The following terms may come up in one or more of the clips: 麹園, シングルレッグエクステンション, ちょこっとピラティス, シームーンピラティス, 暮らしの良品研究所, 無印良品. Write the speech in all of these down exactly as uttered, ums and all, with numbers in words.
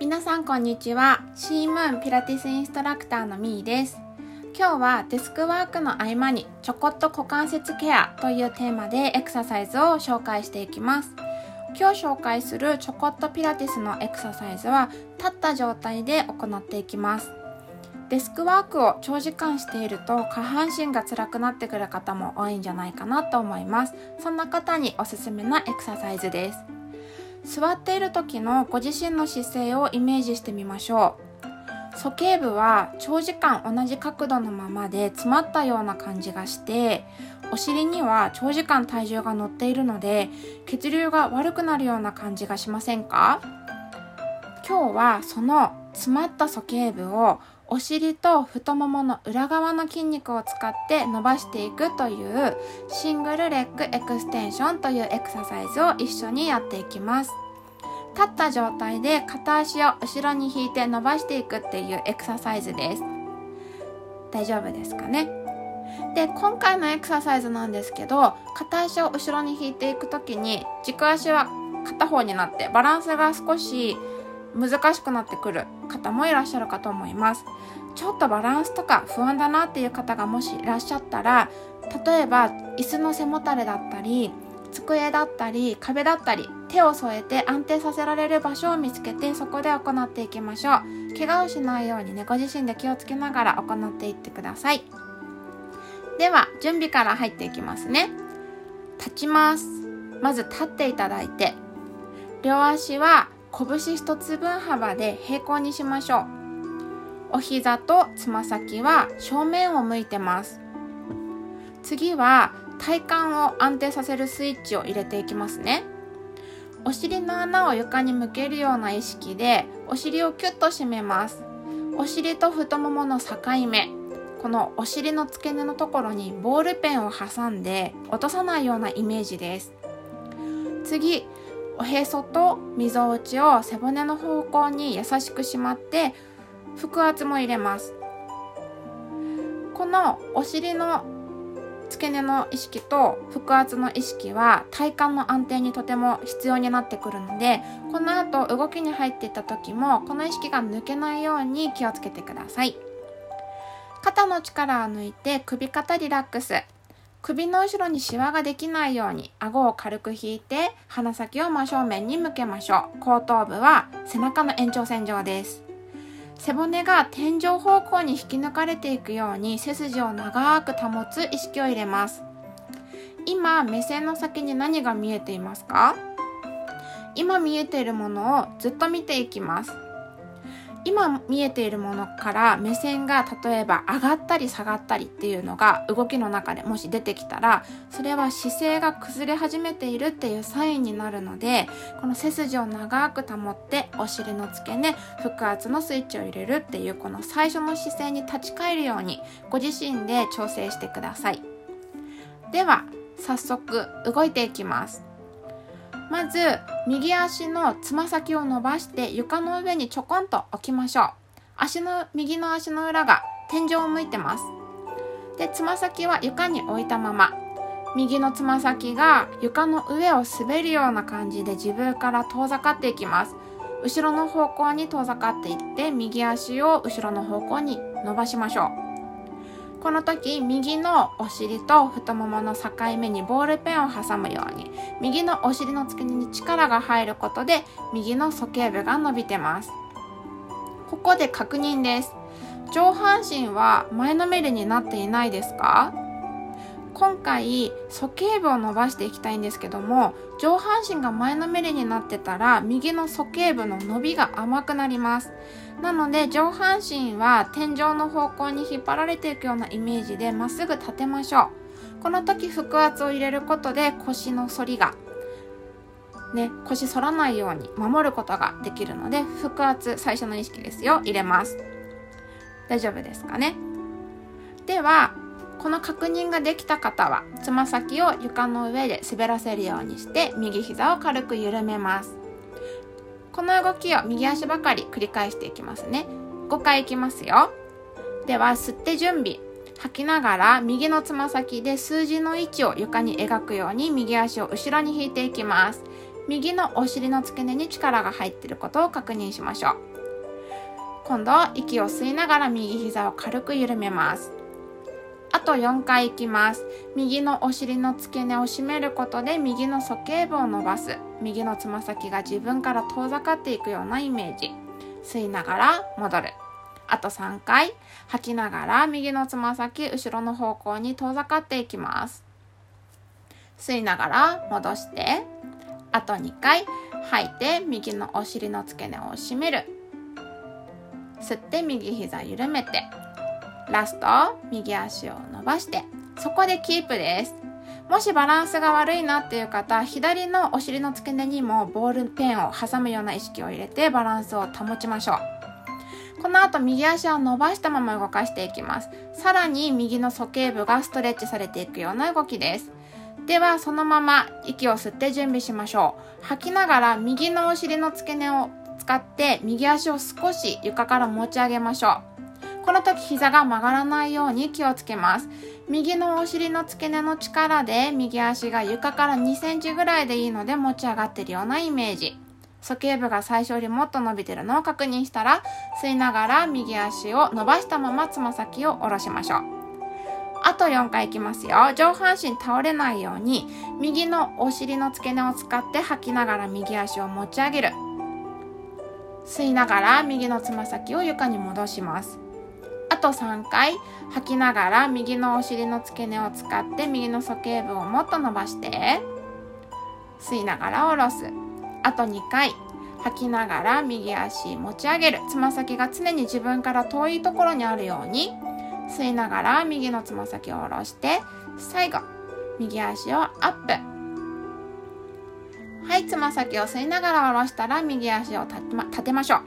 皆さんこんにちは。シームーンピラティスインストラクターのミーです。今日はデスクワークの合間にちょこっと股関節ケアというテーマでエクササイズを紹介していきます。今日紹介するちょこっとピラティスのエクササイズは立った状態で行っていきます。デスクワークを長時間していると下半身が辛くなってくる方も多いんじゃないかなと思います。そんな方におすすめなエクササイズです。座っている時のご自身の姿勢をイメージしてみましょう。鼠径部は長時間同じ角度のままで詰まったような感じがして、お尻には長時間体重が乗っているので血流が悪くなるような感じがしませんか？今日はその詰まった鼠径部をお尻と太ももの裏側の筋肉を使って伸ばしていくというシングルレッグエクステンションというエクササイズを一緒にやっていきます。立った状態で片足を後ろに引いて伸ばしていくっていうエクササイズです。大丈夫ですかね？で、今回のエクササイズなんですけど、片足を後ろに引いていくときに軸足は片方になってバランスが少し難しくなってくる方もいらっしゃるかと思います。ちょっとバランスとか不安だなっていう方がもしいらっしゃったら、例えば椅子の背もたれだったり机だったり壁だったり手を添えて安定させられる場所を見つけて、そこで行っていきましょう。怪我をしないようにね、ご自身で気をつけながら行っていってください。では準備から入っていきますね。立ちます。まず立っていただいて、両足は拳一つ分幅で平行にしましょう。お膝とつま先は正面を向いてます。次は体幹を安定させるスイッチを入れていきますね。お尻の穴を床に向けるような意識でお尻をキュッと締めます。お尻と太ももの境目、このお尻の付け根のところにボールペンを挟んで落とさないようなイメージです。次、おへそとみぞおちを背骨の方向に優しくしまって腹圧も入れます。このお尻の付け根の意識と腹圧の意識は体幹の安定にとても必要になってくるので、この後動きに入っていった時もこの意識が抜けないように気をつけてください。肩の力を抜いて首肩リラックス。首の後ろにシワができないように顎を軽く引いて鼻先を真正面に向けましょう。後頭部は背中の延長線上です。背骨が天井方向に引き抜かれていくように背筋を長く保つ意識を入れます。今目線の先に何が見えていますか？今見えているものをずっと見ていきます。今見えているものから目線が例えば上がったり下がったりっていうのが動きの中でもし出てきたら、それは姿勢が崩れ始めているっていうサインになるので、この背筋を長く保ってお尻の付け根、腹圧のスイッチを入れるっていうこの最初の姿勢に立ち返るようにご自身で調整してください。では早速動いていきます。まず右足のつま先を伸ばして床の上にちょこんと置きましょう。足の右の足の裏が天井を向いてます。で、つま先は床に置いたまま、右のつま先が床の上を滑るような感じで自分から遠ざかっていきます。後ろの方向に遠ざかっていって右足を後ろの方向に伸ばしましょう。この時、右のお尻と太ももの境目にボールペンを挟むように、右のお尻の付け根に力が入ることで、右の鼠径部が伸びてます。ここで確認です。上半身は前のめりになっていないですか？今回、鼠径部を伸ばしていきたいんですけども、上半身が前のめりになってたら、右の鼠径部の伸びが甘くなります。なので上半身は天井の方向に引っ張られていくようなイメージでまっすぐ立てましょう。この時腹圧を入れることで腰の反りが、ね、腰反らないように守ることができるので、腹圧最初の意識ですよ、入れます。大丈夫ですかね？ではこの確認ができた方はつま先を床の上で滑らせるようにして右膝を軽く緩めます。この動きを右足ばかり繰り返していきますね。ごかいいきますよ。では吸って準備。吐きながら右のつま先で数字の位置を床に描くように右足を後ろに引いていきます。右のお尻の付け根に力が入っていることを確認しましょう。今度は息を吸いながら右膝を軽く緩めます。あとよんかいいきます。右のお尻の付け根を締めることで右の鼠径部を伸ばす。右のつま先が自分から遠ざかっていくようなイメージ。吸いながら戻る。あとさんかい、吐きながら右のつま先後ろの方向に遠ざかっていきます。吸いながら戻して、あとにかい、吐いて右のお尻の付け根を締める。吸って右膝緩めて、ラスト右足を伸ばして、そこでキープです。もしバランスが悪いなっていう方、左のお尻の付け根にもボールペンを挟むような意識を入れてバランスを保ちましょう。この後右足を伸ばしたまま動かしていきます。さらに右の鼠径部がストレッチされていくような動きです。ではそのまま息を吸って準備しましょう。吐きながら右のお尻の付け根を使って右足を少し床から持ち上げましょう。この時膝が曲がらないように気をつけます。右のお尻の付け根の力で右足が床からにセンチぐらいでいいので持ち上がっているようなイメージ。鼠径部が最初よりもっと伸びているのを確認したら、吸いながら右足を伸ばしたままつま先を下ろしましょう。あとよんかいいきますよ。上半身倒れないように右のお尻の付け根を使って吐きながら右足を持ち上げる。吸いながら右のつま先を床に戻します。あとさんかい、吐きながら右のお尻の付け根を使って右の鼠径部をもっと伸ばして、吸いながら下ろす。あとにかい、吐きながら右足持ち上げる。つま先が常に自分から遠いところにあるように、吸いながら右のつま先を下ろして、最後、右足をアップ。はい、つま先を吸いながら下ろしたら右足を立てましょう。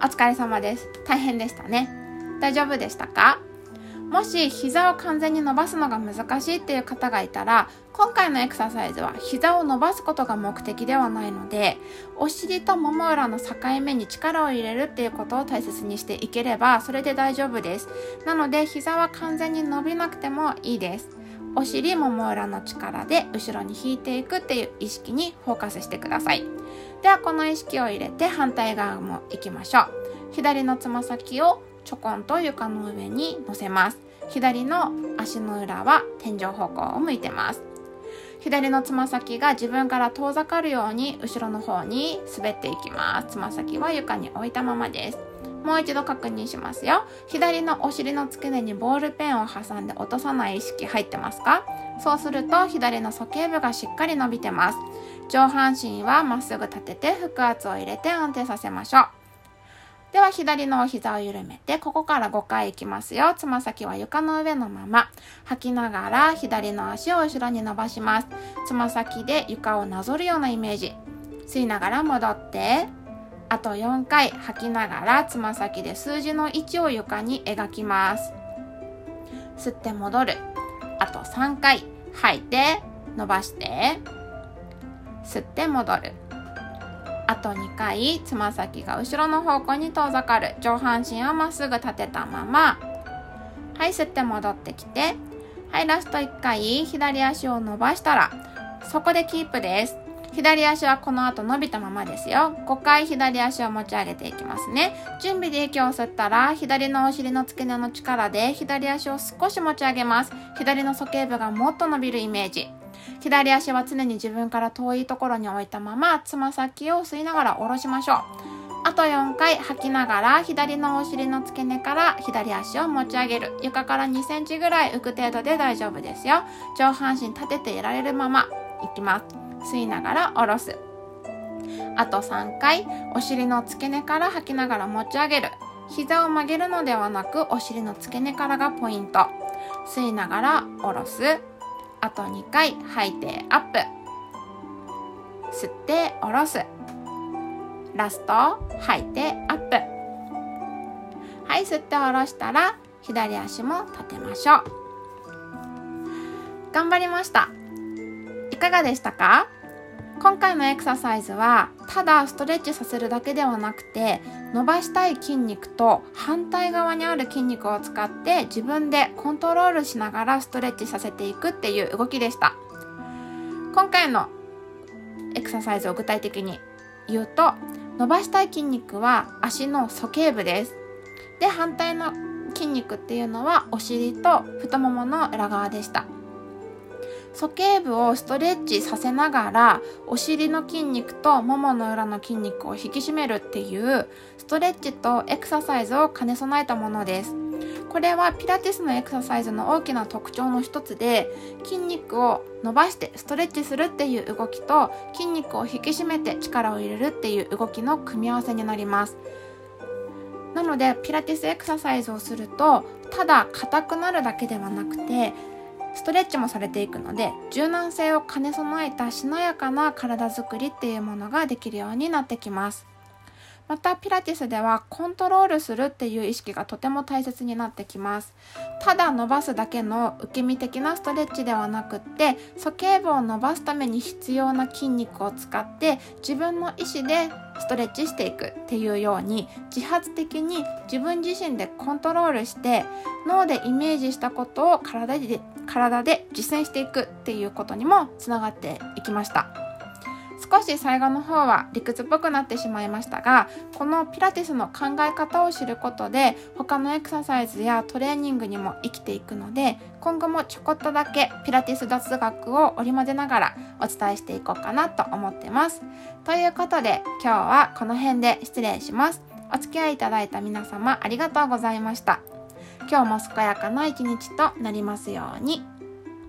お疲れ様です。大変でしたね。大丈夫でしたか？もし膝を完全に伸ばすのが難しいっていう方がいたら、今回のエクササイズは膝を伸ばすことが目的ではないので、お尻ともも裏の境目に力を入れるっていうことを大切にしていければ、それで大丈夫です。なので膝は完全に伸びなくてもいいです。お尻、もも裏の力で後ろに引いていくっていう意識にフォーカスしてください。ではこの意識を入れて反対側もいきましょう。左のつま先をちょこんと床の上に乗せます。左の足の裏は天井方向を向いてます。左のつま先が自分から遠ざかるように後ろの方に滑っていきます。つま先は床に置いたままです。もう一度確認しますよ。左のお尻の付け根にボールペンを挟んで落とさない意識入ってますか？そうすると左の鼠径部がしっかり伸びてます。上半身はまっすぐ立てて腹圧を入れて安定させましょう。では左のお膝を緩めて、ここからごかいいきますよ。つま先は床の上のまま。吐きながら左の足を後ろに伸ばします。つま先で床をなぞるようなイメージ。吸いながら戻って、あとよんかい吐きながらつま先で数字のいちを床に描きます。吸って戻る。あとさんかい吐いて、伸ばして、吸って戻る。あとにかい、つま先が後ろの方向に遠ざかる。上半身はまっすぐ立てたまま。はい、吸って戻ってきて。はい、ラストいっかい、左足を伸ばしたら、そこでキープです。左足はこの後伸びたままですよ。ごかい左足を持ち上げていきますね。準備で息を吸ったら、左のお尻の付け根の力で左足を少し持ち上げます。左の鼠径部がもっと伸びるイメージ。左足は常に自分から遠いところに置いたまま、つま先を吸いながら下ろしましょう。あとよんかい吐きながら、左のお尻の付け根から左足を持ち上げる。床からにセンチぐらい浮く程度で大丈夫ですよ。上半身立てていられるままいきます。吸いながら下ろす。あとさんかい、お尻の付け根から吐きながら持ち上げる。膝を曲げるのではなく、お尻の付け根からがポイント。吸いながら下ろす。あとにかい吐いてアップ。吸って下ろす。ラスト吐いてアップ。はい、吸って下ろしたら左足も立てましょう。頑張りました。いかがでしたか？今回のエクササイズはただストレッチさせるだけではなくて、伸ばしたい筋肉と反対側にある筋肉を使って自分でコントロールしながらストレッチさせていくっていう動きでした。今回のエクササイズを具体的に言うと、伸ばしたい筋肉は足の鼠径部です。で、反対の筋肉っていうのはお尻と太ももの裏側でした。鼠径部をストレッチさせながらお尻の筋肉とももの裏の筋肉を引き締めるっていうストレッチとエクササイズを兼ね備えたものです。これはピラティスのエクササイズの大きな特徴の一つで、筋肉を伸ばしてストレッチするっていう動きと筋肉を引き締めて力を入れるっていう動きの組み合わせになります。なのでピラティスエクササイズをするとただ硬くなるだけではなくてストレッチもされていくので、柔軟性を兼ね備えたしなやかな体づくりっていうものができるようになってきます。またピラティスではコントロールするっていう意識がとても大切になってきます。ただ伸ばすだけの受け身的なストレッチではなくって、鼠径部を伸ばすために必要な筋肉を使って自分の意思でストレッチしていくっていうように、自発的に自分自身でコントロールして脳でイメージしたことを体で、体で実践していくっていうことにもつながっていきました。少し最後の方は理屈っぽくなってしまいましたが、このピラティスの考え方を知ることで他のエクササイズやトレーニングにも生きていくので、今後もちょこっとだけピラティス雑学を織り交ぜながらお伝えしていこうかなと思ってます。ということで今日はこの辺で失礼します。お付き合いいただいた皆様ありがとうございました。今日も健やかな一日となりますように。